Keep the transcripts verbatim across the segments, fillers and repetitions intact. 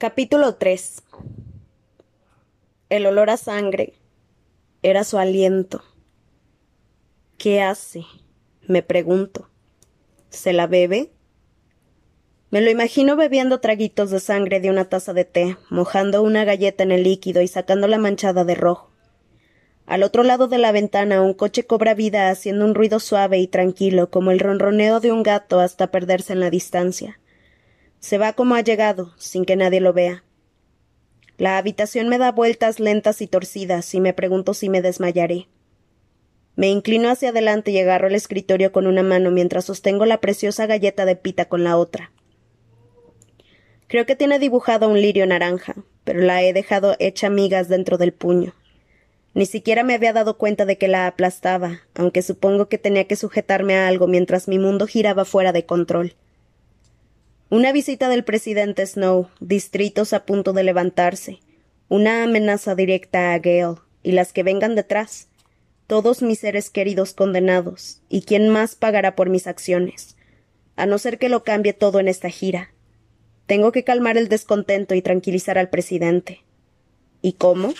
Capítulo tres. El olor a sangre era su aliento. ¿Qué hace? Me pregunto. ¿Se la bebe? Me lo imagino bebiendo traguitos de sangre de una taza de té, mojando una galleta en el líquido y sacándola manchada de rojo. Al otro lado de la ventana un coche cobra vida haciendo un ruido suave y tranquilo como el ronroneo de un gato hasta perderse en la distancia. Se va como ha llegado, sin que nadie lo vea. La habitación me da vueltas lentas y torcidas y me pregunto si me desmayaré. Me inclino hacia adelante y agarro el escritorio con una mano mientras sostengo la preciosa galleta de pita con la otra. Creo que tiene dibujado un lirio naranja, pero la he dejado hecha migas dentro del puño. Ni siquiera me había dado cuenta de que la aplastaba, aunque supongo que tenía que sujetarme a algo mientras mi mundo giraba fuera de control. Una visita del presidente Snow, distritos a punto de levantarse, una amenaza directa a Gale, y las que vengan detrás, todos mis seres queridos condenados, y quién más pagará por mis acciones, a no ser que lo cambie todo en esta gira. Tengo que calmar el descontento y tranquilizar al presidente. ¿Y cómo?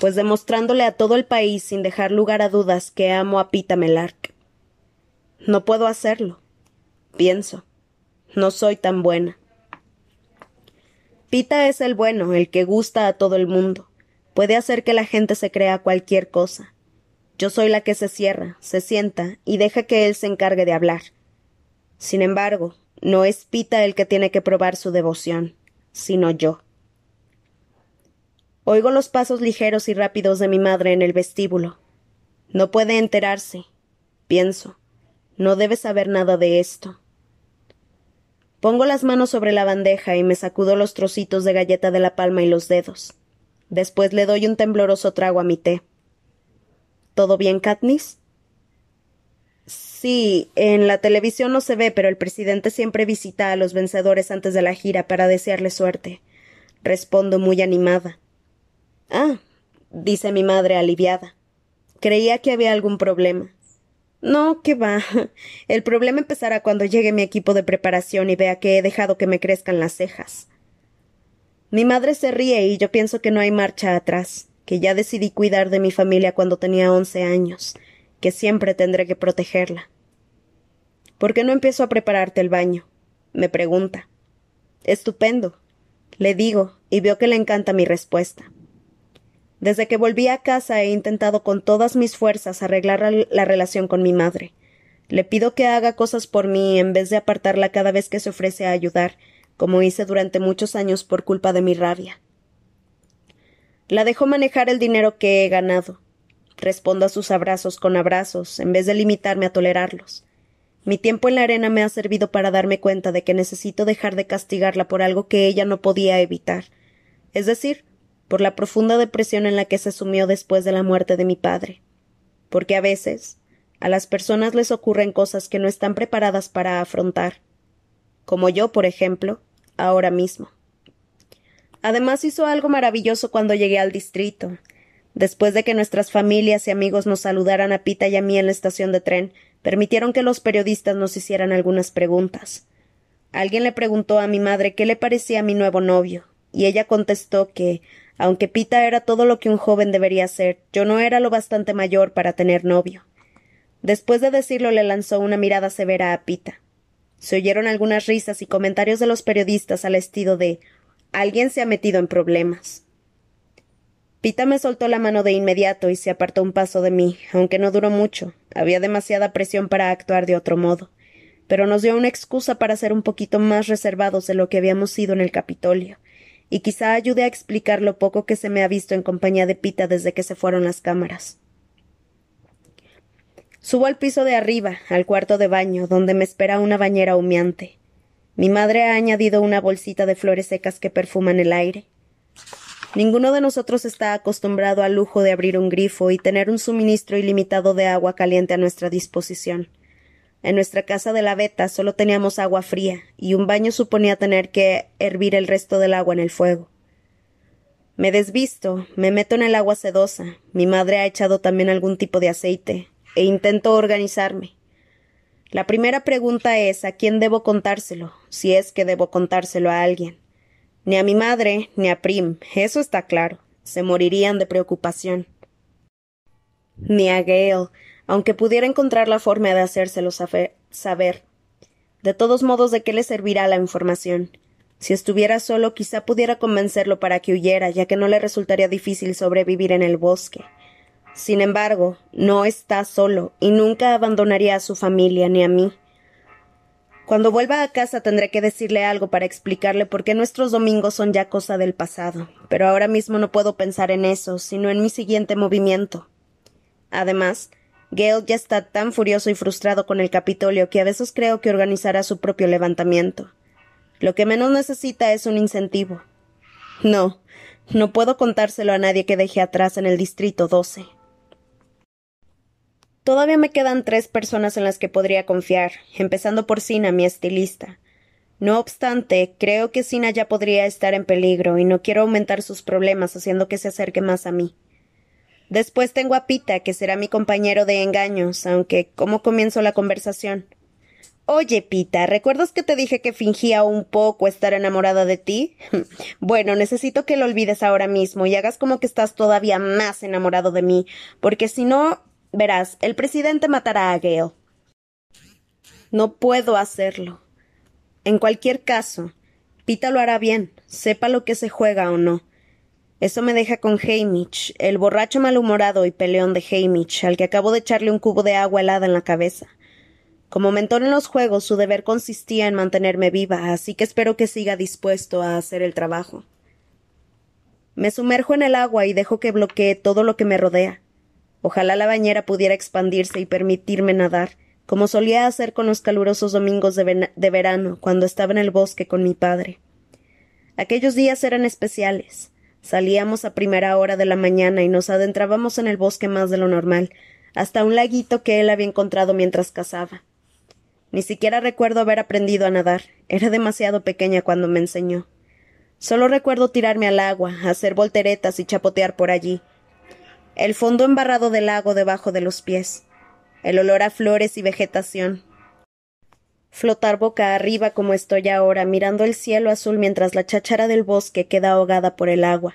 Pues demostrándole a todo el país, sin dejar lugar a dudas, que amo a Peeta Mellark. No puedo hacerlo, pienso. No soy tan buena. Peeta es el bueno, el que gusta a todo el mundo. Puede hacer que la gente se crea cualquier cosa. Yo soy la que se cierra, se sienta y deja que él se encargue de hablar. Sin embargo, no es Peeta el que tiene que probar su devoción, sino yo. Oigo los pasos ligeros y rápidos de mi madre en el vestíbulo. No puede enterarse, pienso. No debe saber nada de esto. Pongo las manos sobre la bandeja y me sacudo los trocitos de galleta de la palma y los dedos. Después le doy un tembloroso trago a mi té. ¿Todo bien, Katniss? Sí, en la televisión no se ve, pero el presidente siempre visita a los vencedores antes de la gira para desearle suerte. Respondo muy animada. Ah, dice mi madre aliviada. Creía que había algún problema. No, qué va. El problema empezará cuando llegue mi equipo de preparación y vea que he dejado que me crezcan las cejas. Mi madre se ríe y yo pienso que no hay marcha atrás, que ya decidí cuidar de mi familia cuando tenía once años, que siempre tendré que protegerla. ¿Por qué no empiezo a prepararte el baño? Me pregunta. Estupendo, le digo, y veo que le encanta mi respuesta. Desde que volví a casa he intentado con todas mis fuerzas arreglar la relación con mi madre. Le pido que haga cosas por mí en vez de apartarla cada vez que se ofrece a ayudar, como hice durante muchos años por culpa de mi rabia. La dejo manejar el dinero que he ganado. Respondo a sus abrazos con abrazos, en vez de limitarme a tolerarlos. Mi tiempo en la arena me ha servido para darme cuenta de que necesito dejar de castigarla por algo que ella no podía evitar. Es decir, por la profunda depresión en la que se sumió después de la muerte de mi padre. Porque a veces, a las personas les ocurren cosas que no están preparadas para afrontar. Como yo, por ejemplo, ahora mismo. Además hizo algo maravilloso cuando llegué al distrito. Después de que nuestras familias y amigos nos saludaran a Peeta y a mí en la estación de tren, permitieron que los periodistas nos hicieran algunas preguntas. Alguien le preguntó a mi madre qué le parecía a mi nuevo novio, y ella contestó que, aunque Peeta era todo lo que un joven debería ser, yo no era lo bastante mayor para tener novio. Después de decirlo le lanzó una mirada severa a Peeta. Se oyeron algunas risas y comentarios de los periodistas al estilo de «Alguien se ha metido en problemas». Peeta me soltó la mano de inmediato y se apartó un paso de mí, aunque no duró mucho. Había demasiada presión para actuar de otro modo. Pero nos dio una excusa para ser un poquito más reservados de lo que habíamos sido en el Capitolio. Y quizá ayude a explicar lo poco que se me ha visto en compañía de Peeta desde que se fueron las cámaras. Subo al piso de arriba, al cuarto de baño, donde me espera una bañera humeante. Mi madre ha añadido una bolsita de flores secas que perfuman el aire. Ninguno de nosotros está acostumbrado al lujo de abrir un grifo y tener un suministro ilimitado de agua caliente a nuestra disposición. En nuestra casa de la Veta solo teníamos agua fría, y un baño suponía tener que hervir el resto del agua en el fuego. Me desvisto, me meto en el agua sedosa, mi madre ha echado también algún tipo de aceite, e intento organizarme. La primera pregunta es a quién debo contárselo, si es que debo contárselo a alguien. Ni a mi madre, ni a Prim, eso está claro. Se morirían de preocupación. Ni a Gale, aunque pudiera encontrar la forma de hacérselo saber. De todos modos, ¿de qué le servirá la información? Si estuviera solo, quizá pudiera convencerlo para que huyera, ya que no le resultaría difícil sobrevivir en el bosque. Sin embargo, no está solo, y nunca abandonaría a su familia ni a mí. Cuando vuelva a casa tendré que decirle algo para explicarle por qué nuestros domingos son ya cosa del pasado, pero ahora mismo no puedo pensar en eso, sino en mi siguiente movimiento. Además, Gale ya está tan furioso y frustrado con el Capitolio que a veces creo que organizará su propio levantamiento. Lo que menos necesita es un incentivo. No, no puedo contárselo a nadie que deje atrás en el Distrito doce. Todavía me quedan tres personas en las que podría confiar, empezando por Cinna, mi estilista. No obstante, creo que Cinna ya podría estar en peligro y no quiero aumentar sus problemas haciendo que se acerque más a mí. Después tengo a Peeta, que será mi compañero de engaños, aunque ¿cómo comienzo la conversación? Oye, Peeta, ¿recuerdas que te dije que fingía un poco estar enamorada de ti? Bueno, necesito que lo olvides ahora mismo y hagas como que estás todavía más enamorado de mí, porque si no... Verás, el presidente matará a Gale. No puedo hacerlo. En cualquier caso, Peeta lo hará bien, sepa lo que se juega o no. Eso me deja con Haymitch, el borracho malhumorado y peleón de Haymitch, al que acabo de echarle un cubo de agua helada en la cabeza. Como mentor en los juegos, su deber consistía en mantenerme viva, así que espero que siga dispuesto a hacer el trabajo. Me sumerjo en el agua y dejo que bloquee todo lo que me rodea. Ojalá la bañera pudiera expandirse y permitirme nadar, como solía hacer con los calurosos domingos de, de verano cuando estaba en el bosque con mi padre. Aquellos días eran especiales. Salíamos a primera hora de la mañana y nos adentrábamos en el bosque más de lo normal, hasta un laguito que él había encontrado mientras cazaba. Ni siquiera recuerdo haber aprendido a nadar, era demasiado pequeña cuando me enseñó. Solo recuerdo tirarme al agua, hacer volteretas y chapotear por allí. El fondo embarrado del lago debajo de los pies, el olor a flores y vegetación. Flotar boca arriba como estoy ahora, mirando el cielo azul mientras la cháchara del bosque queda ahogada por el agua.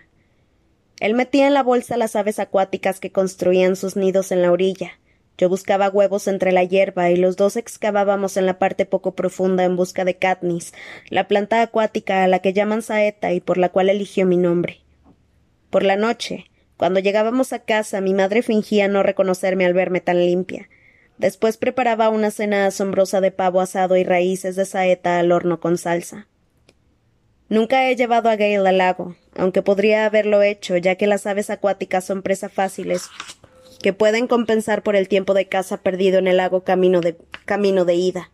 Él metía en la bolsa las aves acuáticas que construían sus nidos en la orilla. Yo buscaba huevos entre la hierba y los dos excavábamos en la parte poco profunda en busca de Katniss, la planta acuática a la que llaman saeta y por la cual eligió mi nombre. Por la noche... Cuando llegábamos a casa, mi madre fingía no reconocerme al verme tan limpia. Después preparaba una cena asombrosa de pavo asado y raíces de saeta al horno con salsa. Nunca he llevado a Gale al lago, aunque podría haberlo hecho, ya que las aves acuáticas son presa fáciles, que pueden compensar por el tiempo de caza perdido en el lago camino de, camino de ida.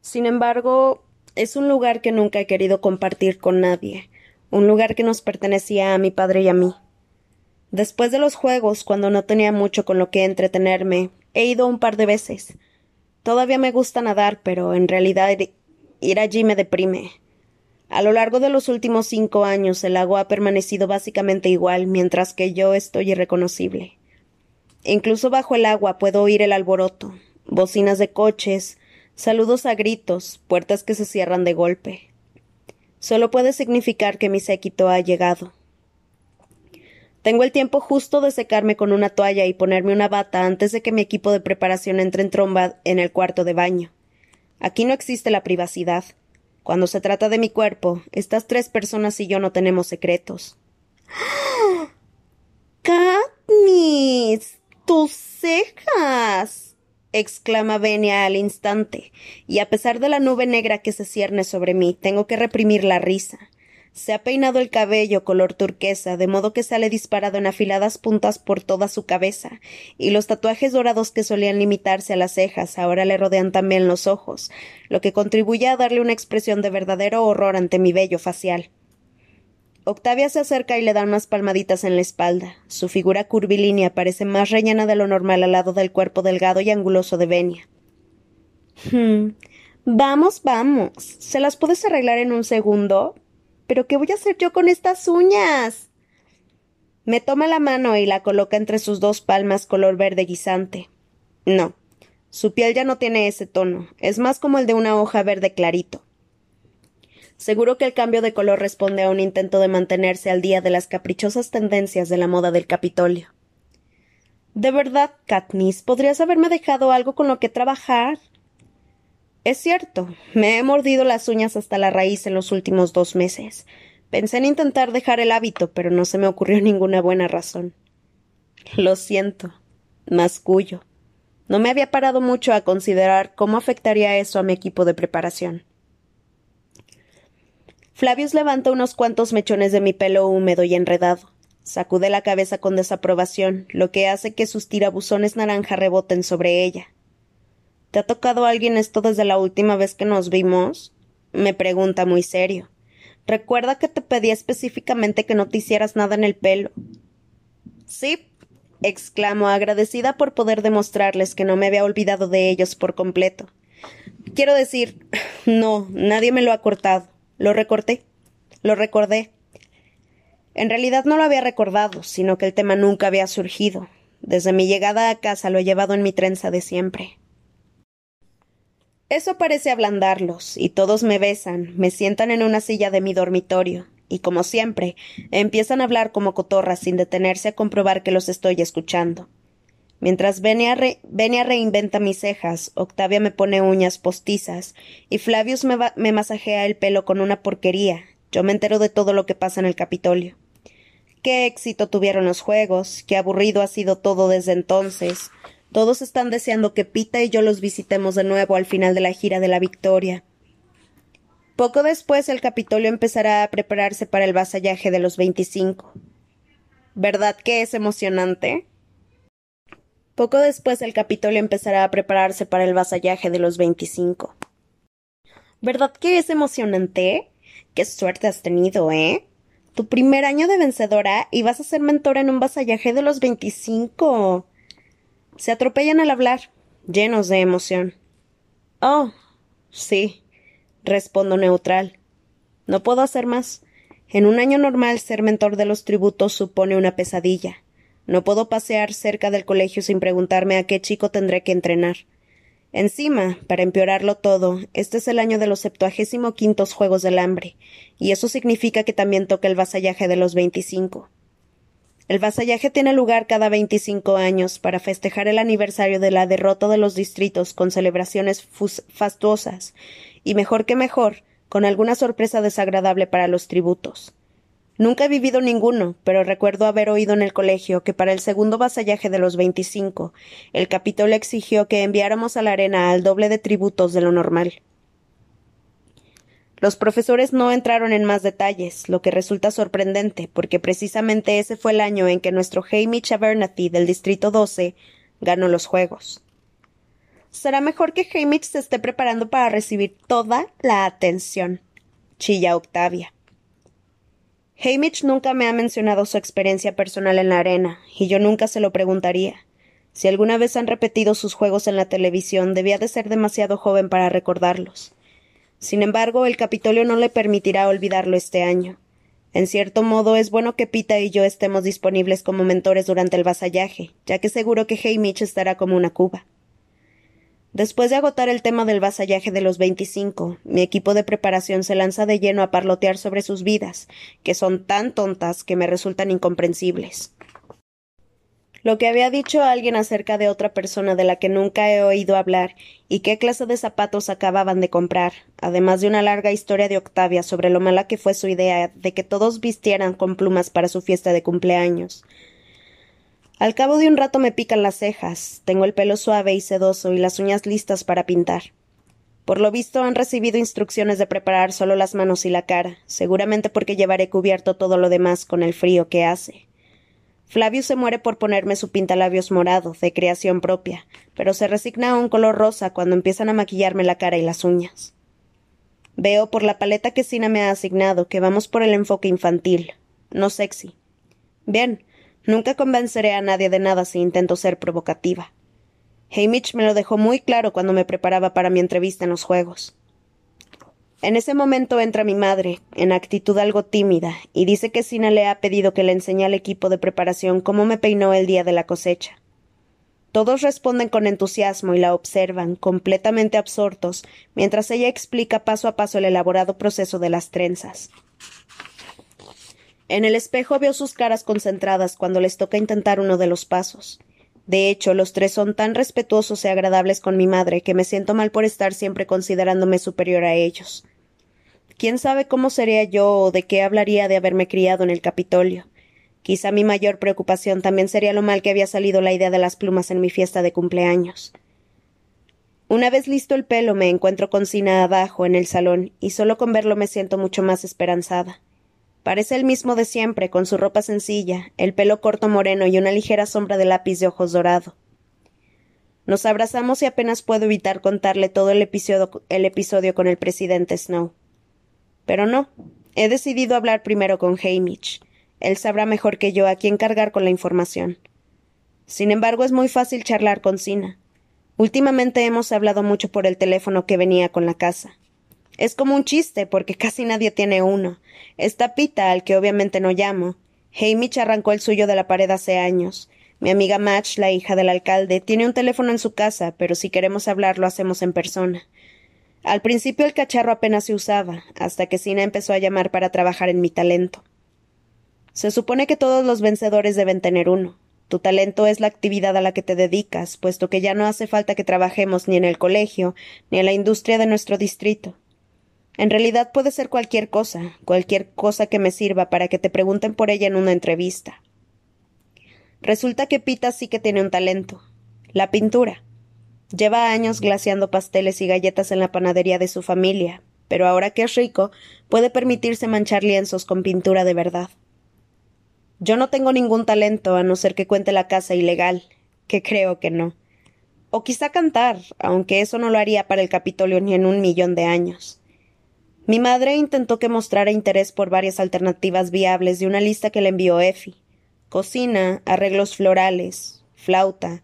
Sin embargo, es un lugar que nunca he querido compartir con nadie, un lugar que nos pertenecía a mi padre y a mí. Después de los juegos, cuando no tenía mucho con lo que entretenerme, he ido un par de veces. Todavía me gusta nadar, pero en realidad ir allí me deprime. A lo largo de los últimos cinco años, el lago ha permanecido básicamente igual, mientras que yo estoy irreconocible. Incluso bajo el agua puedo oír el alboroto, bocinas de coches, saludos a gritos, puertas que se cierran de golpe. Solo puede significar que mi séquito ha llegado. Tengo el tiempo justo de secarme con una toalla y ponerme una bata antes de que mi equipo de preparación entre en tromba en el cuarto de baño. Aquí no existe la privacidad. Cuando se trata de mi cuerpo, estas tres personas y yo no tenemos secretos. ¡Ah! ¡Katniss! ¡Tus cejas! Exclama Venia al instante, y a pesar de la nube negra que se cierne sobre mí, tengo que reprimir la risa. Se ha peinado el cabello color turquesa, de modo que sale disparado en afiladas puntas por toda su cabeza, y los tatuajes dorados que solían limitarse a las cejas ahora le rodean también los ojos, lo que contribuye a darle una expresión de verdadero horror ante mi vello facial. Octavia se acerca y le da unas palmaditas en la espalda. Su figura curvilínea parece más rellena de lo normal al lado del cuerpo delgado y anguloso de Venia. Hmm. Vamos, vamos. ¿Se las puedes arreglar en un segundo? ¿Pero qué voy a hacer yo con estas uñas? Me toma la mano y la coloca entre sus dos palmas color verde guisante. No, su piel ya no tiene ese tono, es más como el de una hoja verde clarito. Seguro que el cambio de color responde a un intento de mantenerse al día de las caprichosas tendencias de la moda del Capitolio. —De verdad, Katniss, ¿podrías haberme dejado algo con lo que trabajar? —Es cierto, me he mordido las uñas hasta la raíz en los últimos dos meses. Pensé en intentar dejar el hábito, pero no se me ocurrió ninguna buena razón. —Lo siento, mascullo. No me había parado mucho a considerar cómo afectaría eso a mi equipo de preparación. Flavius levantó unos cuantos mechones de mi pelo húmedo y enredado. Sacude la cabeza con desaprobación, lo que hace que sus tirabuzones naranja reboten sobre ella. —¿Te ha tocado a alguien esto desde la última vez que nos vimos? —me pregunta muy serio. —Recuerda que te pedí específicamente que no te hicieras nada en el pelo. —Sí —exclamo, agradecida por poder demostrarles que no me había olvidado de ellos por completo. Quiero decir, no, nadie me lo ha cortado. Lo recorté. Lo recordé. En realidad no lo había recordado, sino que el tema nunca había surgido. Desde mi llegada a casa lo he llevado en mi trenza de siempre. Eso parece ablandarlos, y todos me besan, me sientan en una silla de mi dormitorio, y como siempre, empiezan a hablar como cotorras sin detenerse a comprobar que los estoy escuchando. Mientras Venia, re Venia reinventa mis cejas, Octavia me pone uñas postizas, y Flavius me, me masajea el pelo con una porquería. Yo me entero de todo lo que pasa en el Capitolio. Qué éxito tuvieron los juegos, qué aburrido ha sido todo desde entonces. Todos están deseando que Peeta y yo los visitemos de nuevo al final de la gira de la victoria. Poco después el Capitolio empezará a prepararse para el vasallaje de los veinticinco. ¿Verdad que es emocionante? Poco después el Capitolio empezará a prepararse para el vasallaje de los veinticinco. ¿Verdad que es emocionante? ¡Qué suerte has tenido, eh! Tu primer año de vencedora y vas a ser mentora en un vasallaje de los veinticinco. Se atropellan al hablar, llenos de emoción. —Oh, sí —respondo neutral. No puedo hacer más. En un año normal ser mentor de los tributos supone una pesadilla. No puedo pasear cerca del colegio sin preguntarme a qué chico tendré que entrenar. Encima, para empeorarlo todo, este es el año de los septuagésimo quintos Juegos del Hambre, y eso significa que también toca el vasallaje de los veinticinco. El vasallaje tiene lugar cada veinticinco años para festejar el aniversario de la derrota de los distritos con celebraciones fastuosas, y mejor que mejor, con alguna sorpresa desagradable para los tributos. Nunca he vivido ninguno, pero recuerdo haber oído en el colegio que para el segundo vasallaje de los veinticinco, el Capitolio exigió que enviáramos a la arena al doble de tributos de lo normal. Los profesores no entraron en más detalles, lo que resulta sorprendente, porque precisamente ese fue el año en que nuestro Haymitch Abernathy del Distrito doce ganó los juegos. —Será mejor que Haymitch se esté preparando para recibir toda la atención —chilla Octavia. Haymitch nunca me ha mencionado su experiencia personal en la arena, y yo nunca se lo preguntaría. Si alguna vez han repetido sus juegos en la televisión, debía de ser demasiado joven para recordarlos. Sin embargo, el Capitolio no le permitirá olvidarlo este año. En cierto modo, es bueno que Peeta y yo estemos disponibles como mentores durante el vasallaje, ya que seguro que Haymitch estará como una cuba. Después de agotar el tema del vasallaje de los veinticinco, mi equipo de preparación se lanza de lleno a parlotear sobre sus vidas, que son tan tontas que me resultan incomprensibles. Lo que había dicho alguien acerca de otra persona de la que nunca he oído hablar y qué clase de zapatos acababan de comprar, además de una larga historia de Octavia sobre lo mala que fue su idea de que todos vistieran con plumas para su fiesta de cumpleaños. Al cabo de un rato me pican las cejas, tengo el pelo suave y sedoso y las uñas listas para pintar. Por lo visto han recibido instrucciones de preparar solo las manos y la cara, seguramente porque llevaré cubierto todo lo demás con el frío que hace. Flavius se muere por ponerme su pintalabios morado, de creación propia, pero se resigna a un color rosa cuando empiezan a maquillarme la cara y las uñas. Veo por la paleta que Cinna me ha asignado que vamos por el enfoque infantil, no sexy. Bien. Nunca convenceré a nadie de nada si intento ser provocativa. Haymitch me lo dejó muy claro cuando me preparaba para mi entrevista en los juegos. En ese momento entra mi madre, en actitud algo tímida, y dice que Cinna le ha pedido que le enseñe al equipo de preparación cómo me peinó el día de la cosecha. Todos responden con entusiasmo y la observan, completamente absortos, mientras ella explica paso a paso el elaborado proceso de las trenzas. En el espejo veo sus caras concentradas cuando les toca intentar uno de los pasos. De hecho, los tres son tan respetuosos y agradables con mi madre que me siento mal por estar siempre considerándome superior a ellos. ¿Quién sabe cómo sería yo o de qué hablaría de haberme criado en el Capitolio? Quizá mi mayor preocupación también sería lo mal que había salido la idea de las plumas en mi fiesta de cumpleaños. Una vez listo el pelo, me encuentro con Cinna abajo, en el salón, y solo con verlo me siento mucho más esperanzada. Parece el mismo de siempre, con su ropa sencilla, el pelo corto moreno y una ligera sombra de lápiz de ojos dorado. Nos abrazamos y apenas puedo evitar contarle todo el episodio, el episodio con el presidente Snow. Pero no, he decidido hablar primero con Haymitch. Él sabrá mejor que yo a quién cargar con la información. Sin embargo, es muy fácil charlar con Cinna. Últimamente hemos hablado mucho por el teléfono que venía con la casa. Es como un chiste, porque casi nadie tiene uno. Está Peeta, al que obviamente no llamo. Haymitch arrancó el suyo de la pared hace años. Mi amiga Madge, la hija del alcalde, tiene un teléfono en su casa, pero si queremos hablar lo hacemos en persona. Al principio el cacharro apenas se usaba, hasta que Cinna empezó a llamar para trabajar en mi talento. Se supone que todos los vencedores deben tener uno. Tu talento es la actividad a la que te dedicas, puesto que ya no hace falta que trabajemos ni en el colegio, ni en la industria de nuestro distrito. En realidad puede ser cualquier cosa, cualquier cosa que me sirva para que te pregunten por ella en una entrevista. Resulta que Peeta sí que tiene un talento. La pintura. Lleva años glaseando pasteles y galletas en la panadería de su familia, pero ahora que es rico, puede permitirse manchar lienzos con pintura de verdad. Yo no tengo ningún talento, a no ser que cuente la casa ilegal, que creo que no. O quizá cantar, aunque eso no lo haría para el Capitolio ni en un millón de años. Mi madre intentó que mostrara interés por varias alternativas viables de una lista que le envió Effie. Cocina, arreglos florales, flauta.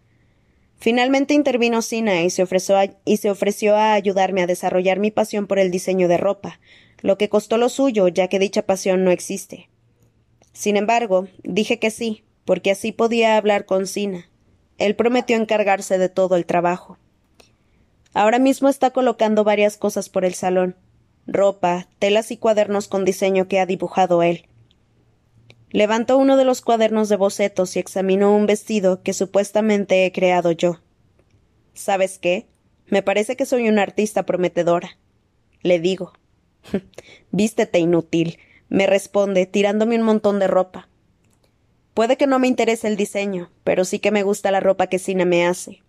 Finalmente intervino Cinna y se ofreció a, y se ofreció a ayudarme a desarrollar mi pasión por el diseño de ropa, lo que costó lo suyo, ya que dicha pasión no existe. Sin embargo, dije que sí, porque así podía hablar con Cinna. Él prometió encargarse de todo el trabajo. Ahora mismo está colocando varias cosas por el salón. Ropa, telas y cuadernos con diseño que ha dibujado él. Levantó uno de los cuadernos de bocetos y examinó un vestido que supuestamente he creado yo. ¿Sabes qué? Me parece que soy una artista prometedora. Le digo. Vístete, inútil, me responde, tirándome un montón de ropa. Puede que no me interese el diseño, pero sí que me gusta la ropa que Cinna me hace.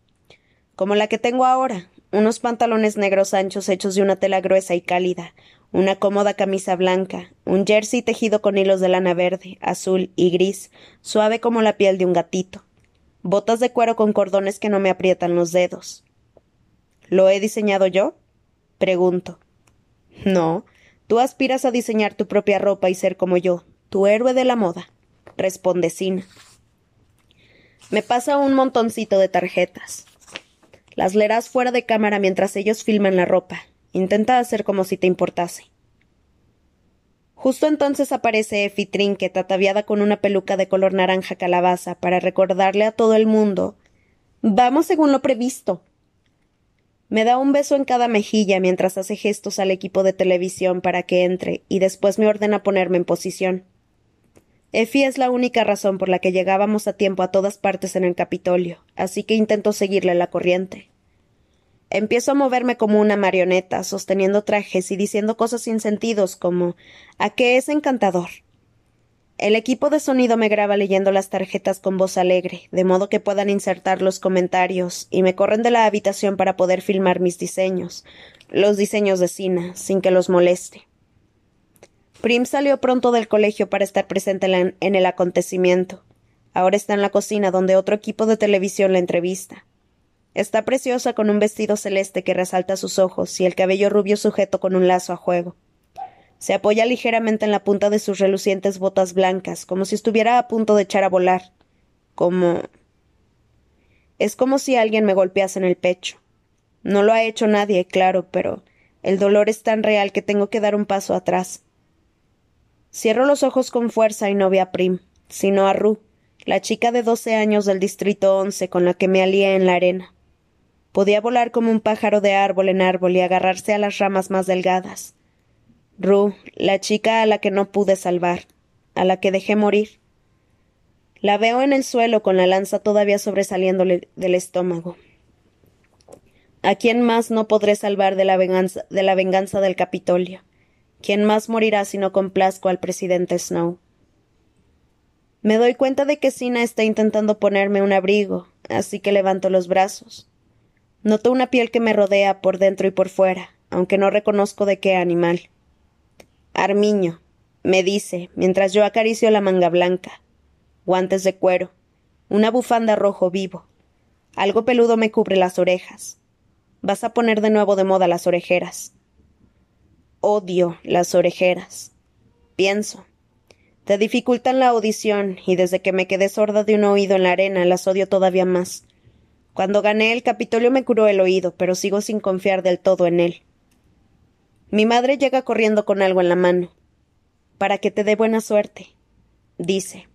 Como la que tengo ahora. Unos pantalones negros anchos hechos de una tela gruesa y cálida, una cómoda camisa blanca, un jersey tejido con hilos de lana verde, azul y gris, suave como la piel de un gatito, botas de cuero con cordones que no me aprietan los dedos. ¿Lo he diseñado yo? Pregunto. No, tú aspiras a diseñar tu propia ropa y ser como yo, tu héroe de la moda, responde Cinna. Me pasa un montoncito de tarjetas. Las leerás fuera de cámara mientras ellos filman la ropa. Intenta hacer como si te importase. Justo entonces aparece Effie Trinket, ataviada con una peluca de color naranja calabaza, para recordarle a todo el mundo: ¡vamos según lo previsto! Me da un beso en cada mejilla mientras hace gestos al equipo de televisión para que entre, y después me ordena ponerme en posición. Effie es la única razón por la que llegábamos a tiempo a todas partes en el Capitolio, así que intento seguirle la corriente. Empiezo a moverme como una marioneta, sosteniendo trajes y diciendo cosas sin sentidos como «¿a qué es encantador?». El equipo de sonido me graba leyendo las tarjetas con voz alegre, de modo que puedan insertar los comentarios, y me corren de la habitación para poder filmar mis diseños, los diseños de Cinna, sin que los moleste. Prim salió pronto del colegio para estar presente en el acontecimiento. Ahora está en la cocina, donde otro equipo de televisión la entrevista. Está preciosa con un vestido celeste que resalta sus ojos y el cabello rubio sujeto con un lazo a juego. Se apoya ligeramente en la punta de sus relucientes botas blancas, como si estuviera a punto de echar a volar. Como... Es como si alguien me golpease en el pecho. No lo ha hecho nadie, claro, pero el dolor es tan real que tengo que dar un paso atrás. Cierro los ojos con fuerza y no veo a Prim, sino a Rue, la chica de doce años del Distrito once con la que me alié en la arena. Podía volar como un pájaro de árbol en árbol y agarrarse a las ramas más delgadas. Rue, la chica a la que no pude salvar, a la que dejé morir. La veo en el suelo con la lanza todavía sobresaliéndole del estómago. ¿A quién más no podré salvar de la venganza, de la venganza del Capitolio? ¿Quién más morirá si no complazco al presidente Snow? Me doy cuenta de que Cinna está intentando ponerme un abrigo, así que levanto los brazos. Noto una piel que me rodea por dentro y por fuera, aunque no reconozco de qué animal. Armiño, me dice, mientras yo acaricio la manga blanca. Guantes de cuero, una bufanda rojo vivo. Algo peludo me cubre las orejas. Vas a poner de nuevo de moda las orejeras. Odio las orejeras. Pienso. Te dificultan la audición, y desde que me quedé sorda de un oído en la arena, las odio todavía más. Cuando gané el Capitolio me curó el oído, pero sigo sin confiar del todo en él. Mi madre llega corriendo con algo en la mano. «Para que te dé buena suerte», dice.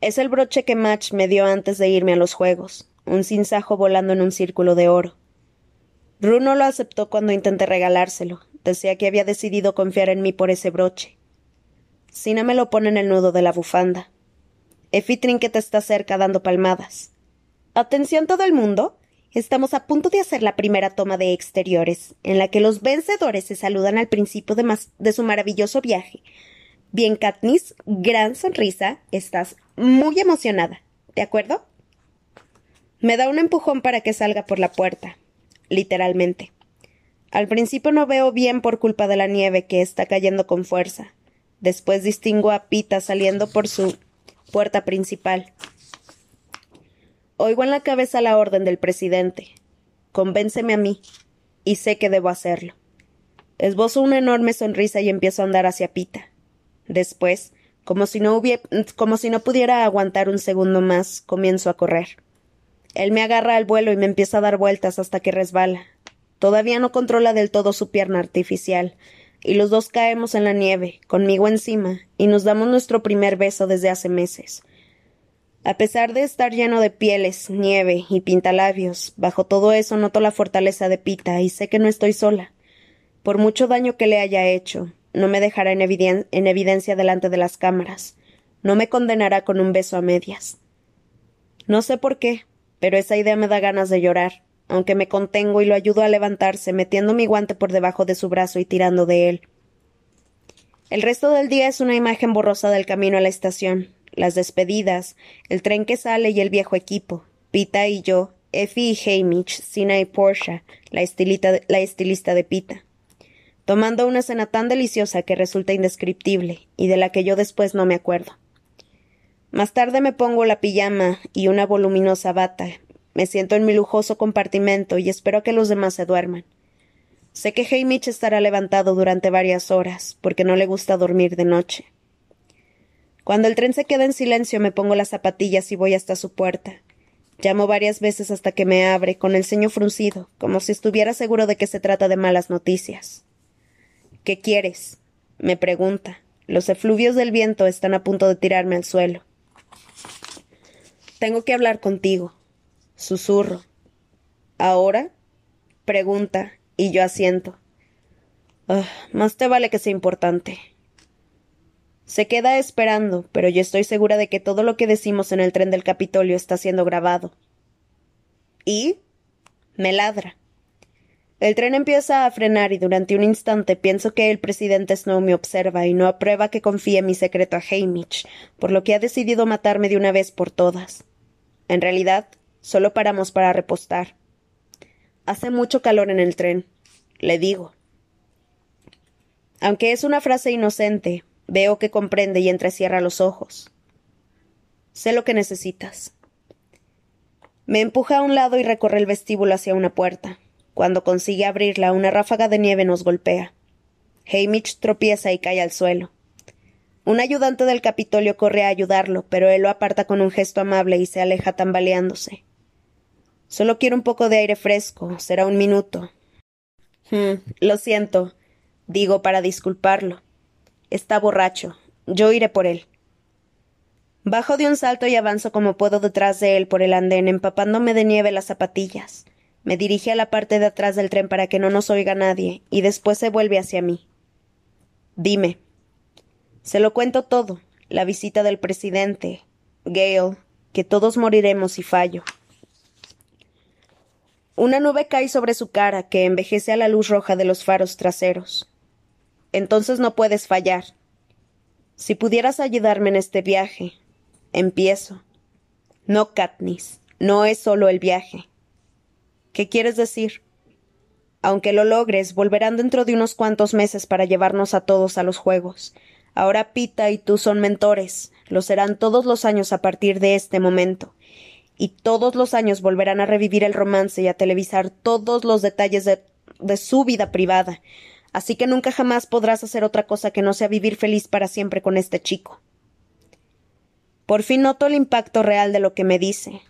Es el broche que Madge me dio antes de irme a los juegos, un sinsajo volando en un círculo de oro. Rue no lo aceptó cuando intenté regalárselo. Decía que había decidido confiar en mí por ese broche. Cinna me lo pone en el nudo de la bufanda. Effie Trinket está cerca dando palmadas. Atención todo el mundo, estamos a punto de hacer la primera toma de exteriores, en la que los vencedores se saludan al principio de, mas de su maravilloso viaje. Bien, Katniss, gran sonrisa, estás muy emocionada, ¿de acuerdo? Me da un empujón para que salga por la puerta, literalmente. Al principio no veo bien por culpa de la nieve que está cayendo con fuerza. Después distingo a Peeta saliendo por su puerta principal. Oigo en la cabeza la orden del presidente. Convénceme a mí, y sé que debo hacerlo. Esbozo una enorme sonrisa y empiezo a andar hacia Peeta. Después, como si no hubiera, como si no pudiera aguantar un segundo más, comienzo a correr. Él me agarra al vuelo y me empieza a dar vueltas hasta que resbala. Todavía no controla del todo su pierna artificial, y los dos caemos en la nieve, conmigo encima, y nos damos nuestro primer beso desde hace meses. A pesar de estar lleno de pieles, nieve y pintalabios, bajo todo eso noto la fortaleza de Peeta y sé que no estoy sola. Por mucho daño que le haya hecho, no me dejará en, eviden- en evidencia delante de las cámaras. No me condenará con un beso a medias. No sé por qué, pero esa idea me da ganas de llorar, aunque me contengo y lo ayudo a levantarse, metiendo mi guante por debajo de su brazo y tirando de él. El resto del día es una imagen borrosa del camino a la estación. Las despedidas, el tren que sale y el viejo equipo, Peeta y yo, Effie y Haymitch, Cinna y Portia, la, estilita de, la estilista de Peeta, tomando una cena tan deliciosa que resulta indescriptible y de la que yo después no me acuerdo. Más tarde me pongo la pijama y una voluminosa bata, me siento en mi lujoso compartimento y espero a que los demás se duerman. Sé que Haymitch estará levantado durante varias horas porque no le gusta dormir de noche. Cuando el tren se queda en silencio me pongo las zapatillas y voy hasta su puerta. Llamo varias veces hasta que me abre, con el ceño fruncido, como si estuviera seguro de que se trata de malas noticias. ¿Qué quieres?, me pregunta. Los efluvios del viento están a punto de tirarme al suelo. Tengo que hablar contigo, susurro. ¿Ahora?, pregunta, y yo asiento. Oh, más te vale que sea importante. Se queda esperando, pero yo estoy segura de que todo lo que decimos en el tren del Capitolio está siendo grabado. ¿Y? Me ladra. El tren empieza a frenar y durante un instante pienso que el presidente Snow me observa y no aprueba que confíe mi secreto a Haymitch, por lo que ha decidido matarme de una vez por todas. En realidad, solo paramos para repostar. Hace mucho calor en el tren, le digo. Aunque es una frase inocente, veo que comprende y entrecierra los ojos. Sé lo que necesitas. Me empuja a un lado y recorre el vestíbulo hacia una puerta. Cuando consigue abrirla, una ráfaga de nieve nos golpea. Haymitch tropieza y cae al suelo. Un ayudante del Capitolio corre a ayudarlo, pero él lo aparta con un gesto amable y se aleja tambaleándose. Solo quiero un poco de aire fresco. Será un minuto. Hmm, lo siento, digo para disculparlo. Está borracho. Yo iré por él. Bajo de un salto y avanzo como puedo detrás de él por el andén, empapándome de nieve las zapatillas. Me dirige a la parte de atrás del tren para que no nos oiga nadie, y después se vuelve hacia mí. Dime. Se lo cuento todo. La visita del presidente. Gale. Que todos moriremos si fallo. Una nube cae sobre su cara, que envejece a la luz roja de los faros traseros. Entonces no puedes fallar. Si pudieras ayudarme en este viaje. Empiezo. No, Katniss. No es solo el viaje. ¿Qué quieres decir? Aunque lo logres, volverán dentro de unos cuantos meses para llevarnos a todos a los Juegos. Ahora Peeta y tú son mentores. Lo serán todos los años a partir de este momento. Y todos los años volverán a revivir el romance y a televisar todos los detalles de, de su vida privada. Así que nunca jamás podrás hacer otra cosa que no sea vivir feliz para siempre con este chico. Por fin noto el impacto real de lo que me dice.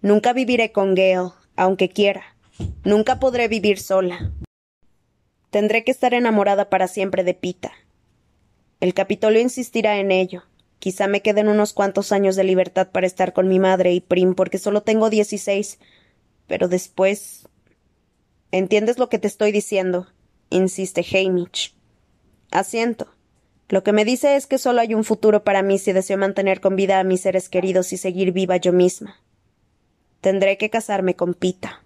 Nunca viviré con Gale, aunque quiera. Nunca podré vivir sola. Tendré que estar enamorada para siempre de Peeta. El Capitolio insistirá en ello. Quizá me queden unos cuantos años de libertad para estar con mi madre y Prim, porque solo tengo dieciséis. Pero después... ¿Entiendes lo que te estoy diciendo? Insiste Haymitch. Asiento. Lo que me dice es que solo hay un futuro para mí si deseo mantener con vida a mis seres queridos y seguir viva yo misma. Tendré que casarme con Peeta.